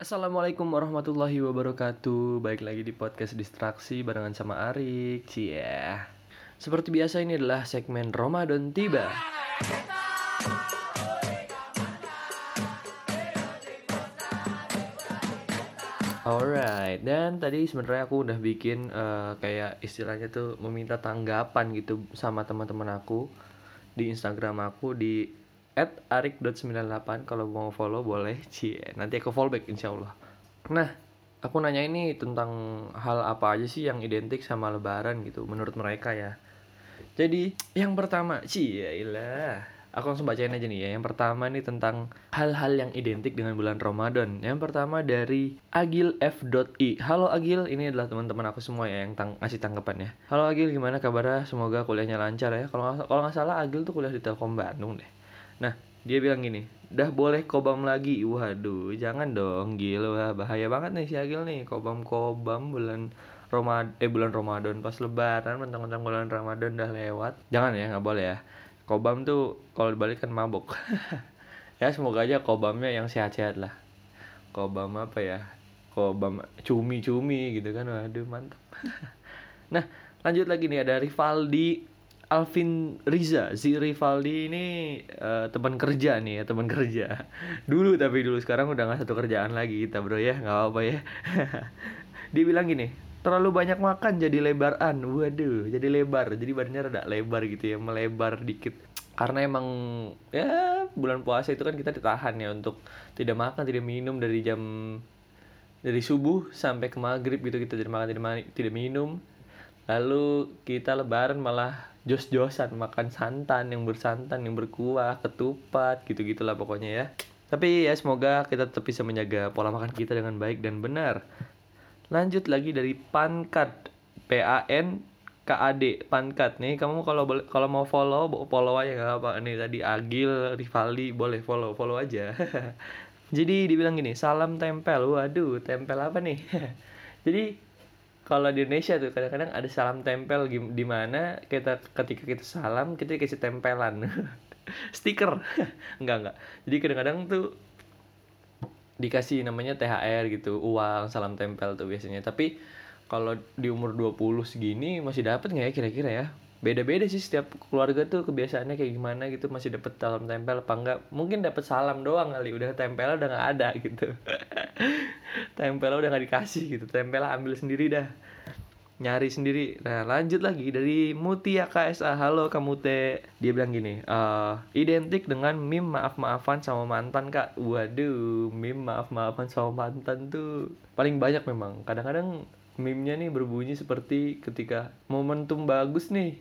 Assalamualaikum warahmatullahi wabarakatuh. Baik lagi di Podcast Distraksi barengan sama Arik. Cie. Seperti biasa ini adalah segmen Ramadan tiba. Alright, dan tadi sebenarnya aku udah bikin kayak istilahnya tuh meminta tanggapan gitu sama teman-teman aku di Instagram aku di @arik.98. Kalau mau follow boleh, cie. Nanti aku follow back insyaallah. Nah, aku nanya ini tentang hal apa aja sih yang identik sama lebaran gitu menurut mereka ya. Jadi, yang pertama, cielah. Aku langsung bacain aja nih ya. Yang pertama nih tentang hal-hal yang identik dengan bulan Ramadan. Yang pertama dari Agil F.I. Halo Agil, ini adalah teman-teman aku semua ya yang ngasih tanggapannya. Halo Agil, gimana kabarnya? Semoga kuliahnya lancar ya. Kalau nggak salah Agil tuh kuliah di Telkom Bandung deh. Nah, dia bilang gini, dah boleh kobam lagi. Waduh, jangan dong, gila, bahaya banget nih si Agil nih, kobam-kobam bulan Ramadan pas lebaran, mentang-mentang bulan Ramadan dah lewat. Jangan ya, enggak boleh ya. Kobam tuh kalau dibalik kan mabok. Ya, semoga aja kobamnya yang sehat-sehat lah. Kobam apa ya? Kobam cumi-cumi gitu kan. Waduh, mantap. Nah, lanjut lagi nih ada Rifaldi Alvin Reza. Si Rifaldi ini teman kerja nih ya, teman kerja. Dulu sekarang udah gak satu kerjaan lagi kita bro ya, gak apa-apa ya. Dia bilang gini, terlalu banyak makan jadi lebaran. Waduh, jadi lebar, jadi badannya rada lebar gitu ya, melebar dikit. Karena emang ya bulan puasa itu kan kita ditahan ya untuk tidak makan, tidak minum dari subuh sampai ke maghrib gitu, kita tidak makan, tidak minum. Lalu kita lebaran malah jos-josan makan santan, yang berkuah, ketupat, gitu-gitulah pokoknya ya. Tapi ya semoga kita tetap bisa menjaga pola makan kita dengan baik dan benar. Lanjut lagi dari Pankad, P-A-N-K-A-D, Pankad nih. Kamu kalau mau follow aja nggak apa nih tadi Agil, Rivaldi, boleh follow aja. Jadi dibilang gini, salam tempel. Waduh, tempel apa nih? Jadi kalau di Indonesia tuh kadang-kadang ada salam tempel di mana ketika kita salam kita dikasih tempelan. Stiker. Enggak. Jadi kadang-kadang tuh dikasih namanya THR gitu, uang salam tempel tuh biasanya. Tapi kalau di umur 20 segini masih dapat enggak ya kira-kira ya? Beda-beda sih setiap keluarga tuh kebiasaannya kayak gimana gitu, masih dapat salam tempel apa enggak. Mungkin dapat salam doang kali, udah tempel udah enggak ada gitu. Tempel udah gak dikasih gitu, tempel ambil sendiri dah, nyari sendiri. Nah lanjut lagi dari Mutia KSA. Halo kamu Teh. Dia bilang gini, identik dengan meme maaf-maafan sama mantan kak. Waduh, meme maaf-maafan sama mantan tuh paling banyak memang. Kadang-kadang meme-nya nih berbunyi seperti ketika momentum bagus nih,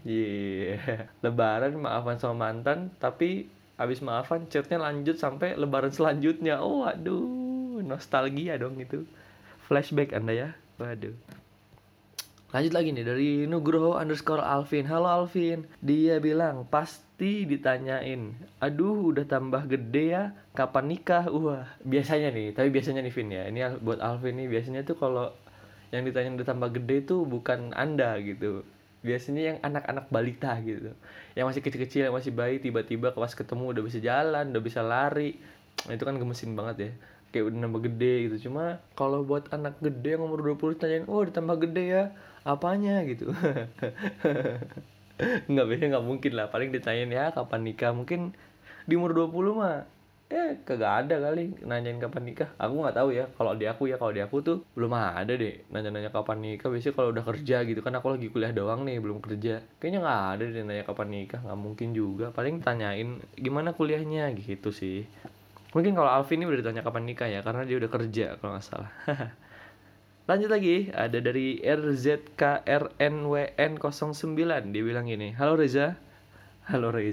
lebaran maafan sama mantan, tapi abis maafan chatnya lanjut sampai lebaran selanjutnya. Oh waduh, nostalgia dong itu. Flashback Anda ya. Waduh. Lanjut lagi nih dari Nugroho_Alvin. Halo Alvin. Dia bilang pasti ditanyain, aduh udah tambah gede ya, kapan nikah? Wah, biasanya nih Vin ya. Ini buat Alvin nih biasanya tuh kalau yang ditanyain udah tambah gede tuh bukan Anda gitu. Biasanya yang anak-anak balita gitu. Yang masih kecil-kecil, yang masih bayi, tiba-tiba pas ketemu udah bisa jalan, udah bisa lari. Nah, itu kan gemesin banget ya. Kayak udah nambah gede gitu. Cuma kalau buat anak gede yang umur 20 tanyain, oh ditambah gede ya, apanya gitu. Nggak, biasanya nggak mungkin lah. Paling ditanyain ya kapan nikah. Mungkin di umur 20 mah kagak ada kali nanyain kapan nikah. Aku nggak tahu ya. Kalau di aku tuh belum ada deh nanya-nanya kapan nikah. Biasanya kalau udah kerja gitu kan, aku lagi kuliah doang nih, belum kerja. Kayaknya nggak ada deh nanya kapan nikah. Nggak mungkin juga. Paling tanyain gimana kuliahnya gitu sih. Mungkin kalau Alvin ini udah ditanya kapan nikah ya, karena dia udah kerja kalau nggak salah. Lanjut lagi, ada dari RZKRNWN09. Dia bilang gini, Halo Reza.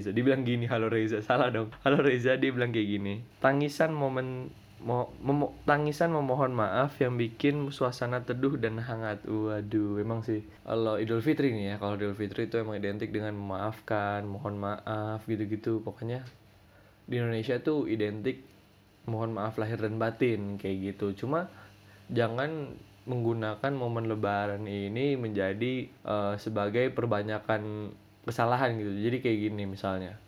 Dia bilang gini, halo Reza. Salah dong. Halo Reza, dia bilang kayak gini. Tangisan memohon maaf yang bikin suasana teduh dan hangat. Waduh, emang sih. Kalau Idul Fitri nih ya, kalau Idul Fitri itu emang identik dengan memaafkan, mohon maaf, gitu-gitu. Pokoknya di Indonesia tuh identik mohon maaf lahir dan batin kayak gitu. Cuma jangan menggunakan momen lebaran ini menjadi sebagai perbanyakan kesalahan gitu. Jadi kayak gini misalnya,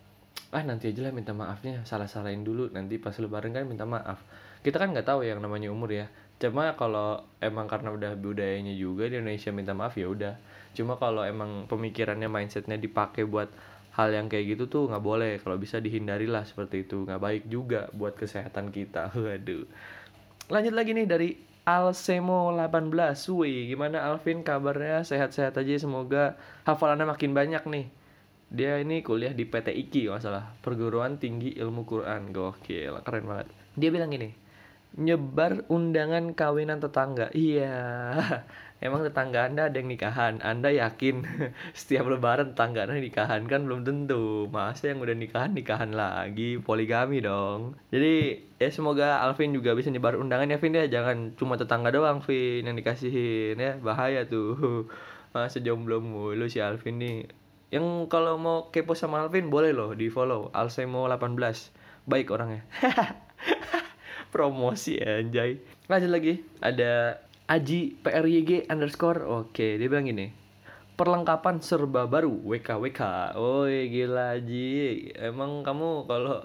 nanti aja lah minta maafnya, salah-salahin dulu, nanti pas lebaran kan minta maaf. kita kan nggak tahu yang namanya umur ya. Cuma kalau emang karena udah budayanya juga di Indonesia minta maaf ya udah. Cuma kalau emang pemikirannya, mindsetnya dipakai buat hal yang kayak gitu tuh nggak boleh. Kalau bisa dihindarilah seperti itu, nggak baik juga buat kesehatan kita. Waduh. Lanjut lagi nih dari Alsemo 18. Wih, gimana Alvin kabarnya? Sehat-sehat aja, semoga hafalannya makin banyak nih. Dia ini kuliah di PTIQ, masalah Perguruan Tinggi Ilmu Quran. Gokil, keren banget. Dia bilang gini, nyebar undangan kawinan tetangga. Iya, emang tetangga Anda ada yang nikahan? Anda yakin setiap lebaran tetangga Anda nikahan? Kan belum tentu. Masa yang udah nikahan lagi, poligami dong. Jadi ya semoga Alvin juga bisa nyebar undangan ya Vin ya. Jangan cuma tetangga doang Vin yang dikasihin ya, bahaya tuh. Masa jomblo mulu si Alvin nih. Yang kalau mau kepo sama Alvin boleh loh di follow Alsemo 18. Baik orangnya. Promosi anjay. Lanjut lagi ada Aji PRYG_. Oke, dia bilang gini, perlengkapan serba baru WKWK. Oi gila Ji, emang kamu kalau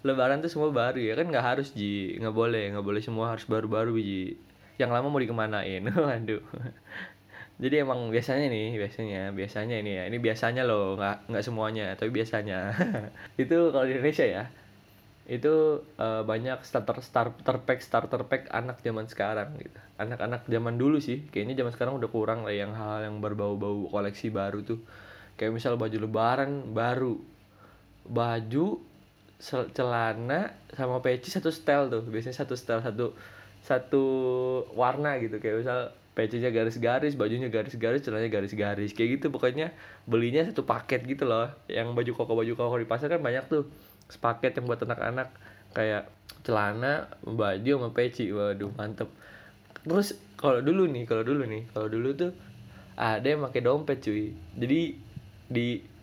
lebaran tuh semua baru ya kan? Gak harus Ji, gak boleh semua harus baru-baru Ji. Yang lama mau dikemanain? Waduh. Jadi emang biasanya nih, biasanya ini ya, ini biasanya loh, nggak semuanya, tapi biasanya itu kalau di Indonesia ya, itu banyak starter pack anak zaman sekarang gitu, anak-anak zaman dulu sih, kayaknya zaman sekarang udah kurang lah yang hal yang berbau-bau koleksi baru tuh, kayak misal baju lebaran baru, baju, celana sama peci satu setel tuh, biasanya satu setel satu warna gitu, kayak misal pecinya garis-garis, bajunya garis-garis, celananya garis-garis. Kayak gitu pokoknya belinya satu paket gitu loh. Yang baju koko di pasar kan banyak tuh. Sepaket yang buat anak-anak. Kayak celana, baju sama peci. Waduh, mantep. Terus kalau dulu tuh ada yang pakai dompet cuy. Jadi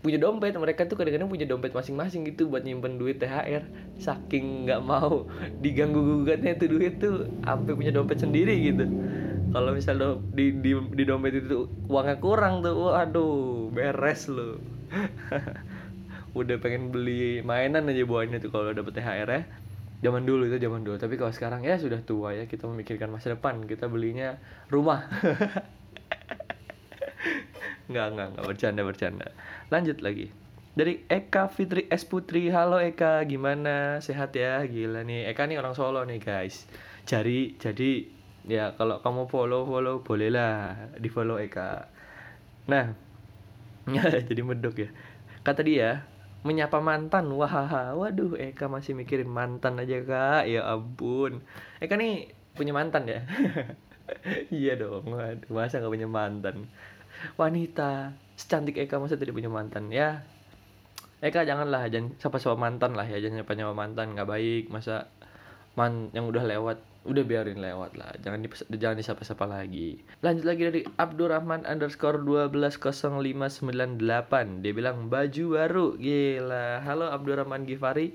punya dompet, mereka tuh kadang-kadang punya dompet masing-masing gitu buat nyimpen duit THR. Saking enggak mau diganggu-gugatnya itu duit tuh, sampai punya dompet sendiri gitu. Kalau misalnya di dompet itu uangnya kurang tuh, waduh, beres lu. Udah pengen beli mainan aja buahnya tuh kalau dapet THR ya. Zaman dulu. Tapi kalau sekarang ya sudah tua ya, kita memikirkan masa depan, kita belinya rumah. Enggak, bercanda. Lanjut lagi. Dari Eka Fitri S Putri. Halo Eka, gimana? Sehat ya? Gila nih, Eka nih orang Solo nih guys. Jadi ya kalau kamu follow bolehlah di follow Eka. Nah, jadi medok ya. Kata dia menyapa mantan. Wahaha, waduh Eka masih mikirin mantan aja Kak. Ya ampun. Eka nih punya mantan ya? Iya dong. Waduh, masa nggak punya mantan? Wanita secantik Eka masa tidak punya mantan ya? Eka jangan sapa-sapa mantan lah ya, jangan nyapa-nyapa mantan, nggak baik. Masa yang udah lewat udah biarin lewat lah, jangan disapa-sapa lagi. Lanjut lagi dari Abdurrahman _120598. Dia bilang baju baru, gila. Halo Abdurrahman Gifari,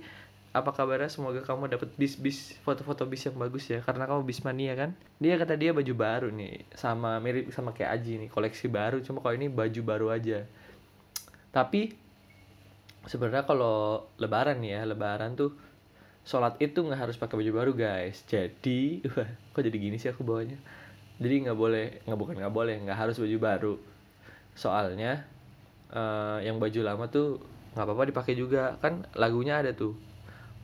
apa kabarnya? Semoga kamu dapat bis-bis, foto-foto bis yang bagus ya, karena kamu bis mania kan. Dia kata dia baju baru nih, sama mirip sama kayak Aji nih, koleksi baru. Cuma kalau ini baju baru aja. Tapi sebenarnya kalau lebaran tuh sholat itu nggak harus pakai baju baru guys. Jadi, kok jadi gini sih aku bawanya. Jadi nggak harus baju baru. Soalnya yang baju lama tuh nggak apa-apa dipakai juga, kan lagunya ada tuh.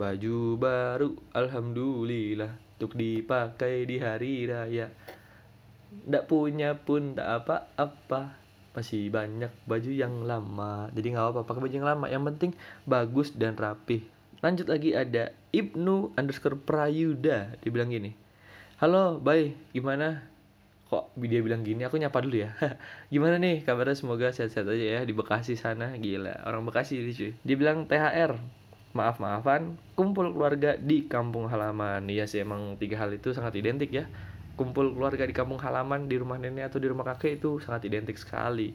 Baju baru, alhamdulillah, untuk dipakai di hari raya. Nggak punya pun tak apa-apa. Masih banyak baju yang lama. Jadi nggak apa-apa pakai baju yang lama. Yang penting bagus dan rapih. Lanjut lagi ada Ibnu Prayuda. Dia bilang gini, halo Bay, gimana? Kok dia bilang gini, aku nyapa dulu ya. Gimana nih kabarnya, semoga sehat-sehat aja ya di Bekasi sana. Gila, orang Bekasi ini cuy. Dia bilang THR, maaf-maafan, kumpul keluarga di kampung halaman. Iya sih, emang 3 hal itu sangat identik ya. Kumpul keluarga di kampung halaman, di rumah nenek atau di rumah kakek itu sangat identik sekali.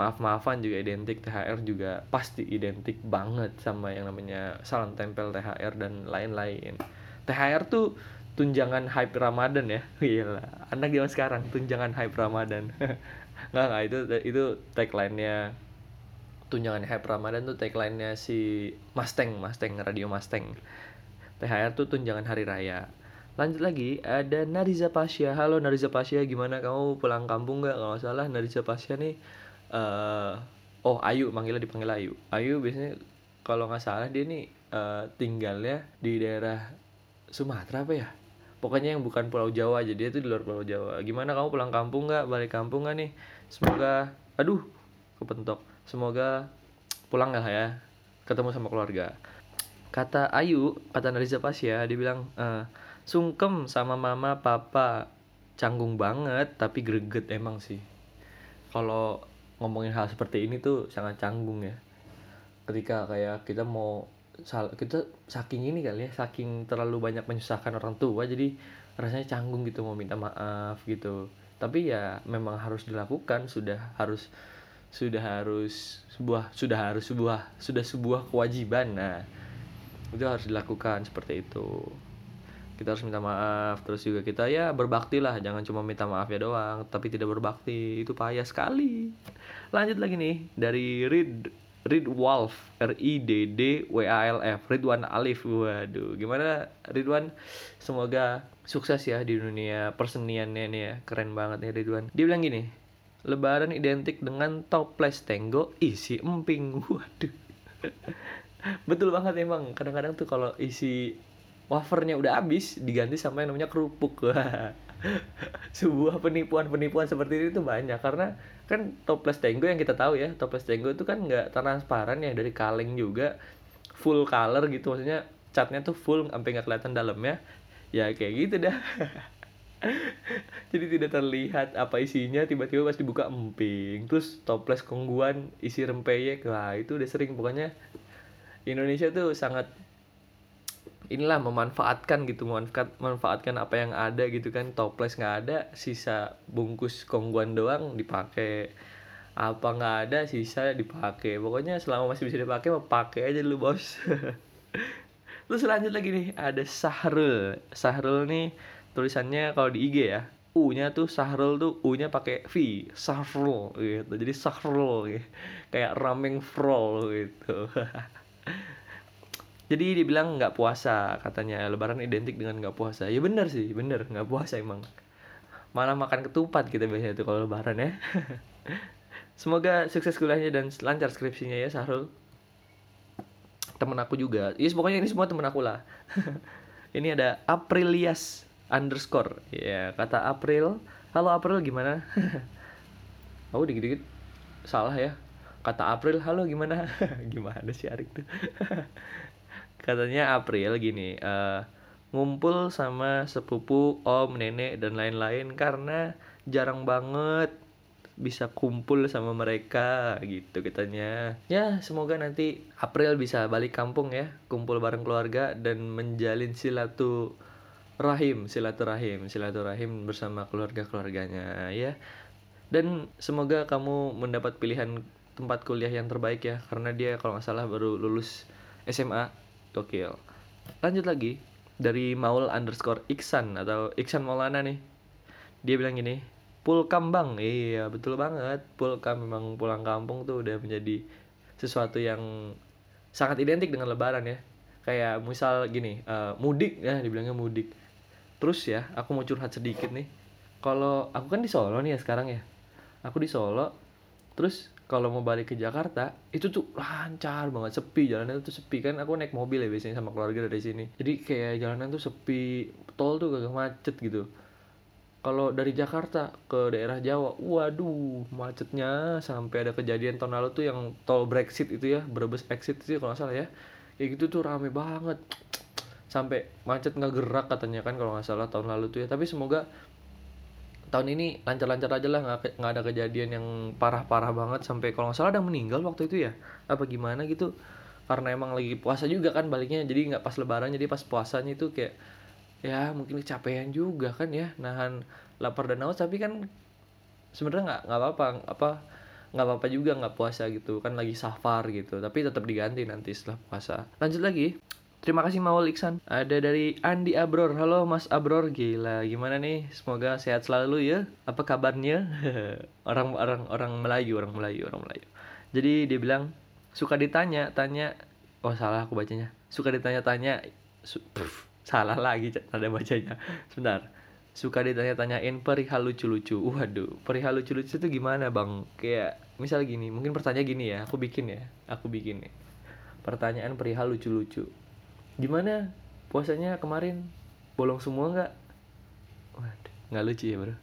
Maaf-maafan juga identik, THR juga pasti identik banget sama yang namanya salam tempel THR dan lain-lain. THR tuh tunjangan hype Ramadan ya. Gila, anak zaman sekarang tunjangan hype Ramadan. Enggak, itu tagline-nya. Tunjangan hype Ramadan tuh tagline-nya si Mustang, Radio Mustang. THR tuh tunjangan hari raya. Lanjut lagi, ada Nariza Pasha. Halo Nariza Pasha, gimana kamu pulang kampung nggak? Kalau salah Nariza Pasha nih, oh Ayu, manggilnya dipanggil Ayu. Ayu biasanya kalau nggak salah dia nih tinggalnya di daerah Sumatera apa ya? Pokoknya yang bukan Pulau Jawa aja, dia tuh di luar Pulau Jawa. Gimana kamu pulang kampung nggak? Balik kampung nggak nih? Semoga, aduh, kepentok. Semoga pulang nggak ya? Ketemu sama keluarga. Kata Ayu, kata Nariza Pasya, dia bilang, sungkem sama mama, papa, canggung banget, tapi greget emang sih. Kalau ngomongin hal seperti ini tuh sangat canggung ya. Ketika kayak kita mau, kita saking ini kali ya, saking terlalu banyak menyusahkan orang tua, jadi rasanya canggung gitu, mau minta maaf gitu. Tapi ya memang harus dilakukan, sudah sebuah kewajiban. Nah, itu harus dilakukan seperti itu. Kita harus minta maaf, terus juga kita ya berbakti lah, jangan cuma minta maaf ya doang, tapi tidak berbakti, itu payah sekali. Lanjut lagi nih dari Ridwan Alif, Ridwan Alif. Waduh, gimana Ridwan? Semoga sukses ya di dunia perseniannya nih ya. Keren banget nih Ridwan. Dia bilang gini, lebaran identik dengan toples tenggo isi emping. Waduh. Betul banget emang, kadang-kadang tuh kalau isi wafernya udah habis diganti sama yang namanya kerupuk. Sebuah penipuan-penipuan seperti itu banyak, karena kan toples tenggo yang kita tahu ya, toples tenggo itu kan nggak transparan ya, dari kaleng juga full color gitu, maksudnya catnya tuh full sampai nggak kelihatan dalamnya ya, kayak gitu dah. Jadi tidak terlihat apa isinya, tiba-tiba pas dibuka emping. Terus toples kongguan isi rempeyek, lah itu udah sering. Pokoknya Indonesia tuh sangat inilah, memanfaatkan gitu, memanfaatkan apa yang ada gitu kan. Toples nggak ada, sisa bungkus kongguan doang dipakai. Apa nggak ada, sisa dipakai. Pokoknya selama masih bisa dipakai, mau pakai aja dulu bos. Terus lanjut lagi nih, ada Sahrul. Sahrul nih tulisannya kalau di IG ya, U-nya tuh Sahrul tuh U-nya pakai V, Sahrul gitu. Jadi Sahrul gitu. Kayak ramen frol gitu. Jadi dibilang nggak puasa katanya, lebaran identik dengan nggak puasa. Ya benar sih, benar, nggak puasa emang. Malah makan ketupat kita biasanya tuh kalau lebaran ya. Semoga sukses kuliahnya dan lancar skripsinya ya Sahrul. Temen aku juga. Yes, pokoknya ini semua temen aku lah. Ini ada Aprilias_. Ya, kata April. Halo April, gimana? Aku dikit-dikit salah ya. Kata April, halo gimana? Gimana sih Arik tuh? Katanya April gini, ngumpul sama sepupu, om, nenek, dan lain-lain, karena jarang banget bisa kumpul sama mereka gitu katanya. Ya, semoga nanti April bisa balik kampung ya, kumpul bareng keluarga dan menjalin silaturahim bersama keluarga-keluarganya ya. Dan semoga kamu mendapat pilihan tempat kuliah yang terbaik ya, karena dia kalau nggak salah baru lulus SMA. Gokil. Lanjut lagi dari Maul Iksan atau Iksan Maulana nih. Dia bilang gini, pulkam bang. Iya betul banget, pulkam memang pulang kampung tuh udah menjadi sesuatu yang sangat identik dengan lebaran ya. Kayak misal gini, mudik ya, dibilangnya mudik. Terus ya, aku mau curhat sedikit nih. Kalau aku kan di Solo nih ya sekarang ya, aku di Solo. Terus kalau mau balik ke Jakarta, itu tuh lancar banget, sepi, jalanan tuh sepi kan. Aku naik mobil ya biasanya sama keluarga dari sini. Jadi kayak jalanan tuh sepi, tol tuh kagak macet gitu. Kalau dari Jakarta ke daerah Jawa, waduh, macetnya sampai ada kejadian tahun lalu tuh yang tol Brexit itu ya, Brebes exit itu kalau nggak salah ya. Kayak gitu tuh rame banget. Sampai macet nggak gerak katanya kan kalau nggak salah tahun lalu tuh ya. Tapi semoga tahun ini lancar-lancar aja lah, nggak ada kejadian yang parah-parah banget sampai kalau nggak salah ada yang meninggal waktu itu ya, apa gimana gitu, karena emang lagi puasa juga kan baliknya, jadi nggak pas lebaran, jadi pas puasanya itu kayak ya mungkin kecapean juga kan ya, nahan lapar dan haus. Tapi kan sebenarnya nggak apa-apa juga nggak puasa gitu kan, lagi safar gitu, tapi tetap diganti nanti setelah puasa. Lanjut lagi. Terima kasih Maul Iksan. Ada dari Andi Abror. Halo Mas Abror, gila gimana nih? Semoga sehat selalu ya. Apa kabarnya? Orang Melayu. Jadi dia bilang suka ditanya-tanya. Oh salah aku bacanya. Suka ditanya-tanya. Salah lagi tanda bacanya. Sebentar. Suka ditanya-tanyain perihal lucu-lucu. Waduh, perihal lucu-lucu itu gimana bang? Kayak misal gini, mungkin pertanyaan gini ya. Aku bikin ya. Pertanyaan perihal lucu-lucu. Gimana puasanya kemarin? Bolong semua nggak? Waduh, nggak lucu ya bro.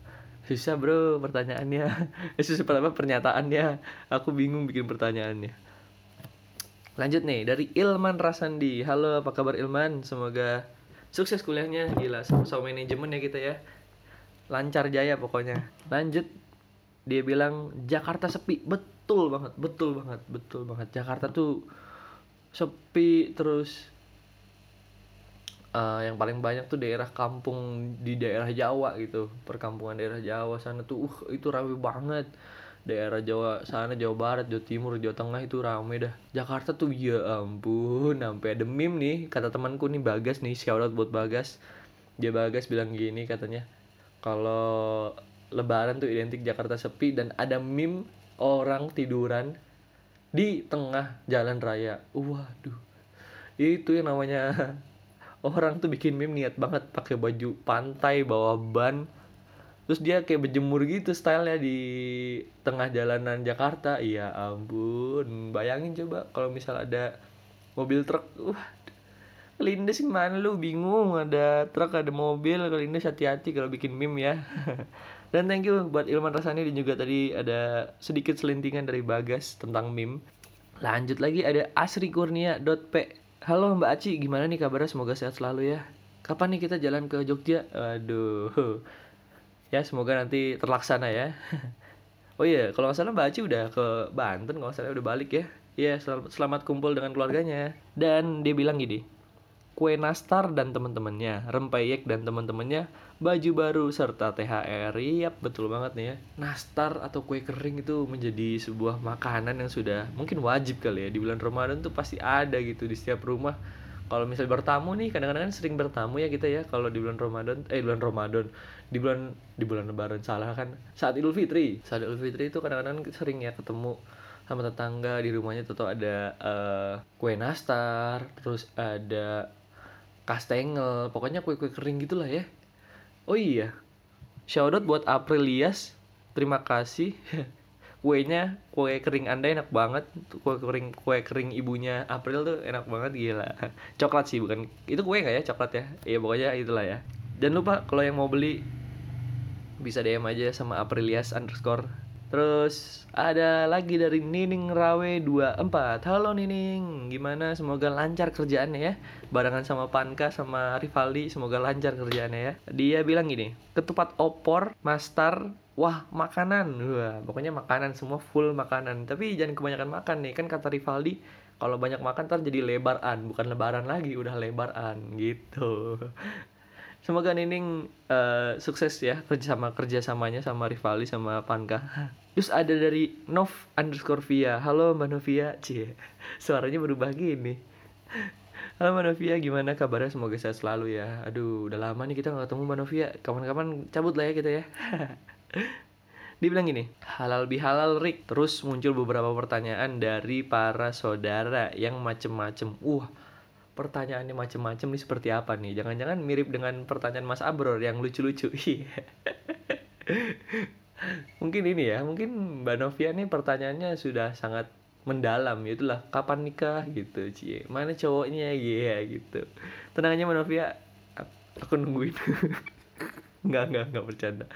Susah bro pertanyaannya. Susah apa pernyataannya. Aku bingung bikin pertanyaannya. Lanjut nih, dari Ilman Rasandi. Halo, apa kabar Ilman? Semoga sukses kuliahnya. Gila, sama manajemen ya kita ya. Lancar jaya pokoknya. Lanjut, dia bilang Jakarta sepi. Betul banget. Jakarta tuh sepi terus. Yang paling banyak tuh daerah kampung di daerah Jawa gitu. Perkampungan daerah Jawa sana tuh itu rame banget. Daerah Jawa sana, Jawa Barat, Jawa Timur, Jawa Tengah itu rame dah. Jakarta tuh ya ampun, sampai ada meme nih. Kata temanku nih Bagas nih, shout out buat Bagas. Dia Bagas bilang gini katanya, kalau lebaran tuh identik Jakarta sepi, dan ada meme orang tiduran di tengah jalan raya. Waduh. Itu yang namanya orang tuh bikin meme niat banget, pakai baju pantai, bawa ban. Terus dia kayak berjemur gitu stylenya di tengah jalanan Jakarta. Iya ampun, bayangin coba kalau misal ada mobil truk. Kelindes gimana lu, bingung, ada truk, ada mobil, kelindes hati-hati kalau bikin meme ya. Dan thank you buat Ilman Rasani, dan juga tadi ada sedikit selintingan dari Bagas tentang meme. Lanjut lagi ada Asri Kurnia.p. Halo Mbak Aci, gimana nih kabarnya? Semoga sehat selalu ya. Kapan nih kita jalan ke Jogja? Aduh. Ya semoga nanti terlaksana ya. Oh iya, kalau nggak salah Mbak Aci udah ke Banten, kalau nggak salah udah balik ya. Iya, selamat kumpul dengan keluarganya. Dan dia bilang gini, kue nastar dan teman-temannya, rempeyek dan teman-temannya, baju baru serta THR. Yap, betul banget nih ya. Nastar atau kue kering itu menjadi sebuah makanan yang sudah mungkin wajib kali ya. Di bulan Ramadan tuh pasti ada gitu di setiap rumah. Kalau misalnya bertamu nih, kadang-kadang sering bertamu ya kita ya. Kalau di bulan Ramadan, di bulan Lebaran salah kan. Saat Idul Fitri. Saat Idul Fitri itu kadang-kadang sering ya ketemu sama tetangga di rumahnya, tetap ada kue nastar, terus ada kastengel, pokoknya kue-kue kering gitulah ya. Oh iya, shoutout buat Aprilias, terima kasih. Kuenya, kue kering Anda enak banget. Kue kering ibunya April tuh enak banget, gila. Coklat sih, bukan, itu kue nggak ya, coklat ya? Iya pokoknya itulah ya. Jangan lupa kalau yang mau beli bisa DM aja sama Aprilias_. Terus ada lagi dari Nining Rawe24. Halo Nining, gimana? Semoga lancar kerjaannya ya. Barengan sama Panka sama Rifaldi, semoga lancar kerjaannya ya. Dia bilang gini, ketupat opor, nastar, wah makanan. Wah, pokoknya makanan, semua full makanan. Tapi jangan kebanyakan makan nih, kan kata Rifaldi kalau banyak makan ntar jadi lebaran. Bukan lebaran lagi, udah lebaran gitu. Semoga Nining sukses ya kerjasamanya sama Rifaldi sama Panka. Terus ada dari Nov_via. Halo Mbak Novia. Cie, suaranya berubah gini. Halo Mbak Novia, gimana kabarnya? Semoga sehat selalu ya. Aduh, udah lama nih kita gak ketemu Mbak Novia. Kapan-kapan cabut lah ya kita ya. Dia bilang gini, halal bihalal Rik. Terus muncul beberapa pertanyaan dari para saudara yang macem-macem. Pertanyaannya macam-macam nih, seperti apa nih? Jangan-jangan mirip dengan pertanyaan Mas Abror yang lucu-lucu. Mungkin ini ya, mungkin Mbak Novia nih pertanyaannya sudah sangat mendalam. Itulah, kapan nikah gitu, cie. Mana cowoknya, yeah, gitu. Tenang aja Mbak Novia, aku nungguin. Enggak bercanda.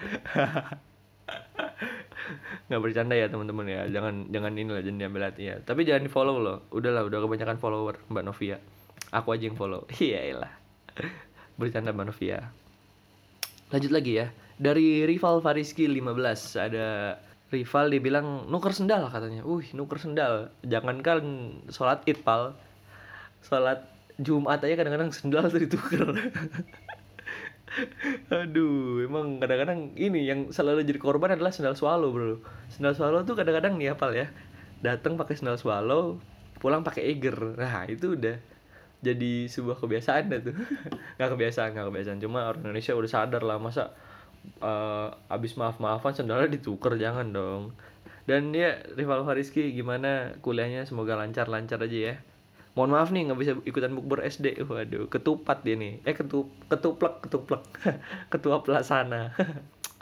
Nggak bercanda ya teman-teman ya, jangan inilah, jangan diambil hati ya. Tapi jangan di follow loh, udah kebanyakan follower Mbak Novia. Aku aja yang follow, iyalah. Bercanda Mbak Novia. Lanjut lagi ya, dari Rival Fariski 15. Ada Rival, dia bilang nuker sendal katanya. Nuker sendal, jangankan sholat id pal, sholat Jumat aja kadang-kadang sendal tuh dituker. Aduh, emang kadang-kadang ini yang selalu jadi korban adalah sendal swallow bro. Sendal swallow tuh kadang-kadang nih hafal ya, datang pakai sendal swallow, pulang pakai eger. Nah itu udah jadi sebuah kebiasaan dah tuh. Gak kebiasaan, cuma orang Indonesia udah sadar lah. Masa abis maaf-maafan sendalnya dituker, jangan dong. Dan ya Rival Fariski, gimana kuliahnya? Semoga lancar-lancar aja ya. mohon maaf nih nggak bisa ikutan bukber SD. Waduh, ketupat dia nih. Ketuplek. Ketua Pelasana.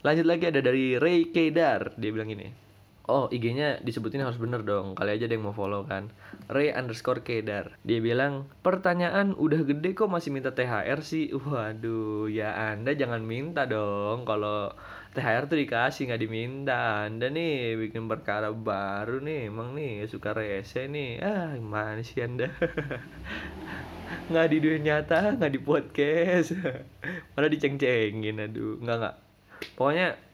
Lanjut lagi ada dari Ray Kedar. Dia bilang gini. Oh, IG-nya disebutin harus bener dong. Kali aja ada yang mau follow kan. Ray_Kedar. Dia bilang, pertanyaan udah gede kok masih minta THR sih. Waduh, ya Anda jangan minta dong. Kalau THR tuh dikasih, nggak diminta. Anda nih bikin perkara baru nih. Emang nih suka rese nih. Ah, gimana sih Anda? Nggak di dunia nyata, nggak di podcast. Malah diceng-cengin. Aduh, nggak. Pokoknya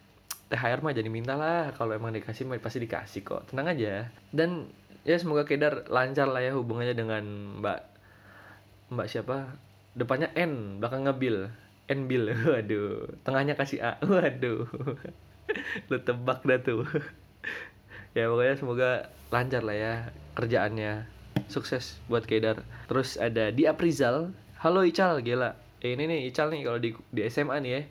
THR mah jadi minta lah. Kalau emang dikasih pasti dikasih kok. Tenang aja. Dan ya semoga Kedar lancar lah ya hubungannya dengan Mbak siapa? Depannya N, belakang ngebil. N-bil. Waduh. Tengahnya kasih A. Waduh. Lu tebak dah tuh. Ya pokoknya semoga lancar lah ya kerjaannya. Sukses buat Kedar. Terus ada Diaprizal. Halo Ical, gila. Ini nih Ical nih kalau di SMA nih ya.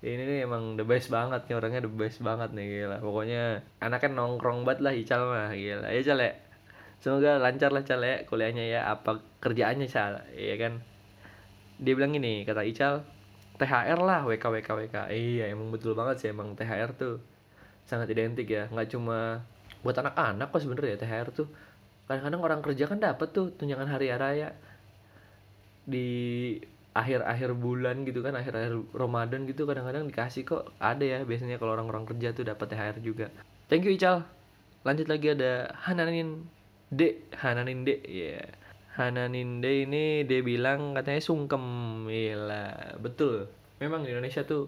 Ini nih emang the best banget nih, orangnya the best banget nih, gila. Pokoknya anaknya nongkrong banget lah Ical mah, gila. Ya Cal ya, semoga lancar lah Cal ya kuliahnya ya, apa kerjaannya Cal, iya kan. Dia bilang gini, kata Ical, THR lah WKWKWK. Iya emang betul banget sih, emang THR tuh sangat identik ya. Gak cuma buat anak-anak kok sebenernya THR tuh. Kadang-kadang orang kerja kan dapat tuh tunjangan hari raya di akhir-akhir bulan gitu kan, akhir-akhir Ramadan gitu, kadang-kadang dikasih kok. Ada ya biasanya kalau orang-orang kerja tuh dapat THR juga. Thank you Ical. Lanjut lagi ada Hananin D ya. Yeah. Hananin D ini dia bilang katanya sungkem. Gila, betul. Memang di Indonesia tuh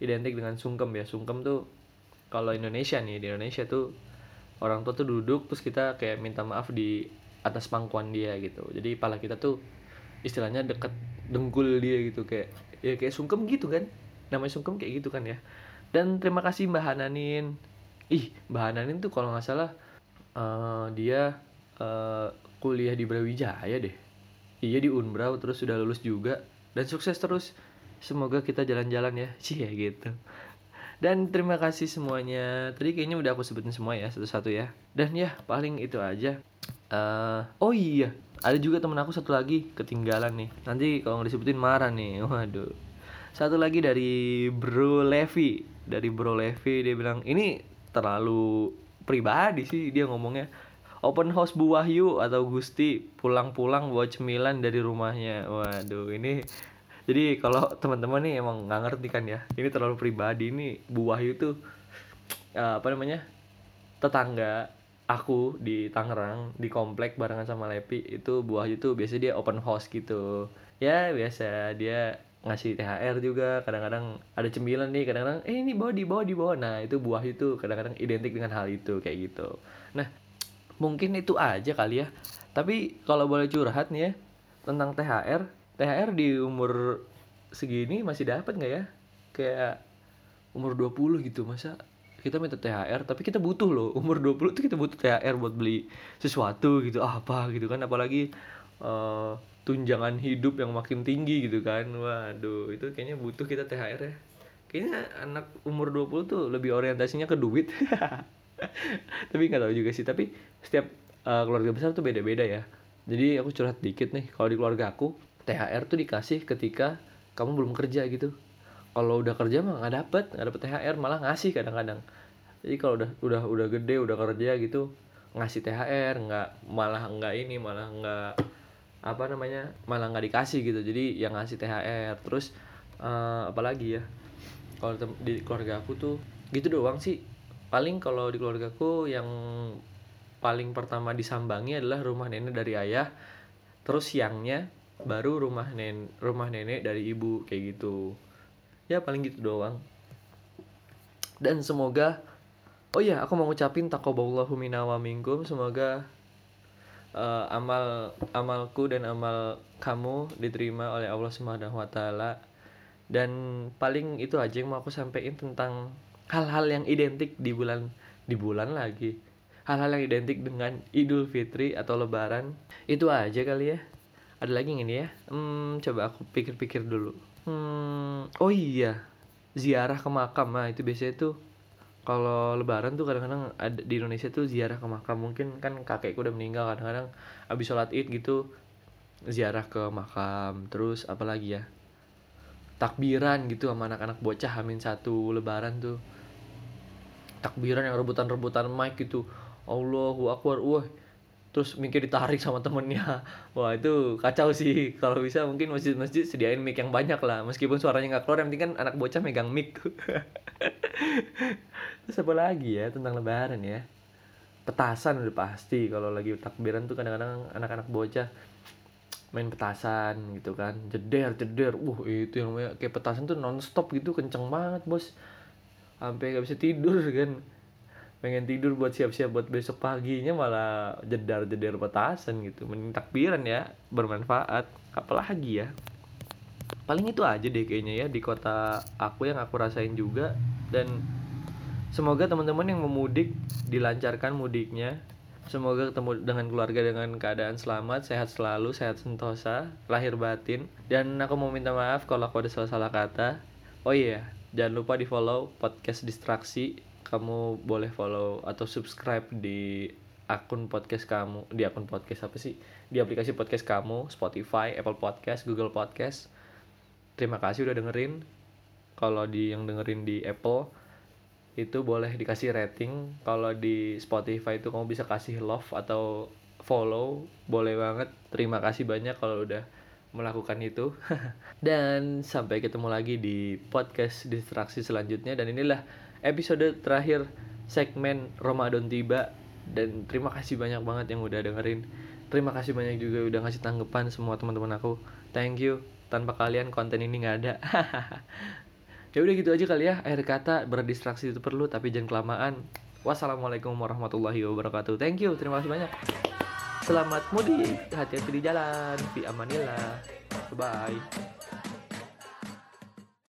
identik dengan sungkem ya. Sungkem tuh kalau Indonesia nih, di Indonesia tuh orang tua tuh duduk terus kita kayak minta maaf di atas pangkuan dia gitu. Jadi pala kita tuh istilahnya deket dengkul dia gitu, kayak ya kayak sungkem gitu kan, namanya sungkem kayak gitu kan ya. Dan terima kasih Mbak Hananin. Mbak Hananin tuh kalau nggak salah dia kuliah di Brawijaya deh, iya di Unbrau, terus sudah lulus juga dan sukses terus, semoga kita jalan-jalan ya sih ya gitu. Dan terima kasih semuanya, tadi kayaknya udah aku sebutin semua ya satu-satu ya. Dan ya paling itu aja. Oh iya, ada juga temen aku satu lagi ketinggalan nih, nanti kalau nggak disebutin marah nih. Waduh, satu lagi dari Bro Levy. Dia bilang ini terlalu pribadi sih dia ngomongnya. Open house Bu Wahyu atau Gusti, pulang-pulang bawa cemilan dari rumahnya. Waduh, ini jadi kalau teman-teman nih emang nggak ngerti kan ya, ini terlalu pribadi. Ini Bu Wahyu tuh tetangga aku di Tangerang, di komplek barengan sama Lepi. Itu Bu Wahyu tuh biasa dia open house gitu ya, biasa dia ngasih THR juga, kadang-kadang ada cemilan nih, kadang-kadang ini bawa di bawah. Nah itu Bu Wahyu tuh kadang-kadang identik dengan hal itu kayak gitu. Nah mungkin itu aja kali ya. Tapi kalau boleh curhat nih ya tentang THR di umur segini masih dapat nggak ya? Kayak umur 20 gitu, masa kita minta THR? Tapi kita butuh loh, umur 20 tuh kita butuh THR buat beli sesuatu gitu, apa gitu kan. Apalagi tunjangan hidup yang makin tinggi gitu kan. Waduh, itu kayaknya butuh kita THR ya. Kayaknya anak umur 20 tuh lebih orientasinya ke duit. Tapi nggak tahu juga sih, tapi setiap keluarga besar tuh beda-beda ya. Jadi aku curhat dikit nih, kalau di keluarga aku THR tuh dikasih ketika kamu belum kerja gitu. Kalau udah kerja mah nggak dapet THR, malah ngasih kadang-kadang. Jadi kalau udah gede, udah kerja gitu, ngasih THR malah nggak dikasih gitu. Jadi yang ngasih THR terus apalagi ya kalau di keluarga aku tuh gitu doang sih. Paling kalau di keluargaku yang paling pertama disambangi adalah rumah nenek dari ayah. Terus siangnya baru rumah nenek dari ibu kayak gitu. Ya paling gitu doang. Dan semoga, oh iya aku mau ngucapin taqabbalallahu minna wa minkum. Semoga amalku dan amal kamu diterima oleh Allah SWT. Dan paling itu aja yang mau aku sampaikan tentang hal-hal yang identik di bulan lagi. Hal-hal yang identik dengan Idul Fitri atau Lebaran. Itu aja kali ya. Ada lagi yang ini ya. Coba aku pikir-pikir dulu. Oh iya, ziarah ke makam. Nah, itu biasanya tuh kalau lebaran tuh kadang-kadang ada, di Indonesia tuh ziarah ke makam. Mungkin kan kakekku udah meninggal, kadang-kadang abis sholat id gitu ziarah ke makam. Terus apalagi ya, takbiran gitu sama anak-anak bocah Hamin 1 lebaran tuh. Takbiran yang rebutan-rebutan mic gitu, Allahu Akbar, wah. Terus mic-nya ditarik sama temennya. Wah itu kacau sih. Kalau bisa mungkin masjid-masjid sediain mic yang banyak lah, meskipun suaranya gak keluar, yang penting kan anak bocah megang mic tuh. Terus apa lagi ya tentang lebaran ya, petasan udah pasti. Kalau lagi takbiran tuh kadang-kadang anak-anak bocah main petasan gitu kan, jeder. Itu yang namanya kayak petasan tuh nonstop gitu, kenceng banget bos, sampai nggak bisa tidur kan. Pengen tidur buat siap-siap buat besok paginya, malah jedar petasan gitu. Mending takbiran ya, bermanfaat. Apalagi ya, paling itu aja deh kayaknya ya di kota aku yang aku rasain juga. Dan semoga teman-teman yang memudik dilancarkan mudiknya. Semoga ketemu dengan keluarga dengan keadaan selamat, sehat selalu, sehat sentosa, lahir batin. Dan aku mau minta maaf kalau aku ada salah-salah kata. Oh iya, jangan lupa di follow Podcast Distraksi. Kamu boleh follow atau subscribe di akun podcast kamu. Di akun podcast apa sih? Di aplikasi podcast kamu, Spotify, Apple Podcast, Google Podcast. Terima kasih udah dengerin. Kalau di yang dengerin di Apple itu boleh dikasih rating. Kalau di Spotify itu kamu bisa kasih love atau follow, boleh banget. Terima kasih banyak kalau udah melakukan itu. Dan sampai ketemu lagi di Podcast Distraksi selanjutnya. Dan inilah episode terakhir segmen Ramadan tiba. Dan terima kasih banyak banget yang udah dengerin. Terima kasih banyak juga udah ngasih tanggapan semua teman-teman aku. Thank you. Tanpa kalian konten ini gak ada. Ya udah gitu aja kali ya, akhir kata, berdistraksi itu perlu tapi jangan kelamaan. Wassalamualaikum warahmatullahi wabarakatuh. Thank you, terima kasih banyak. Selamat mudik, hati-hati di jalan, fi amanillah. Bye.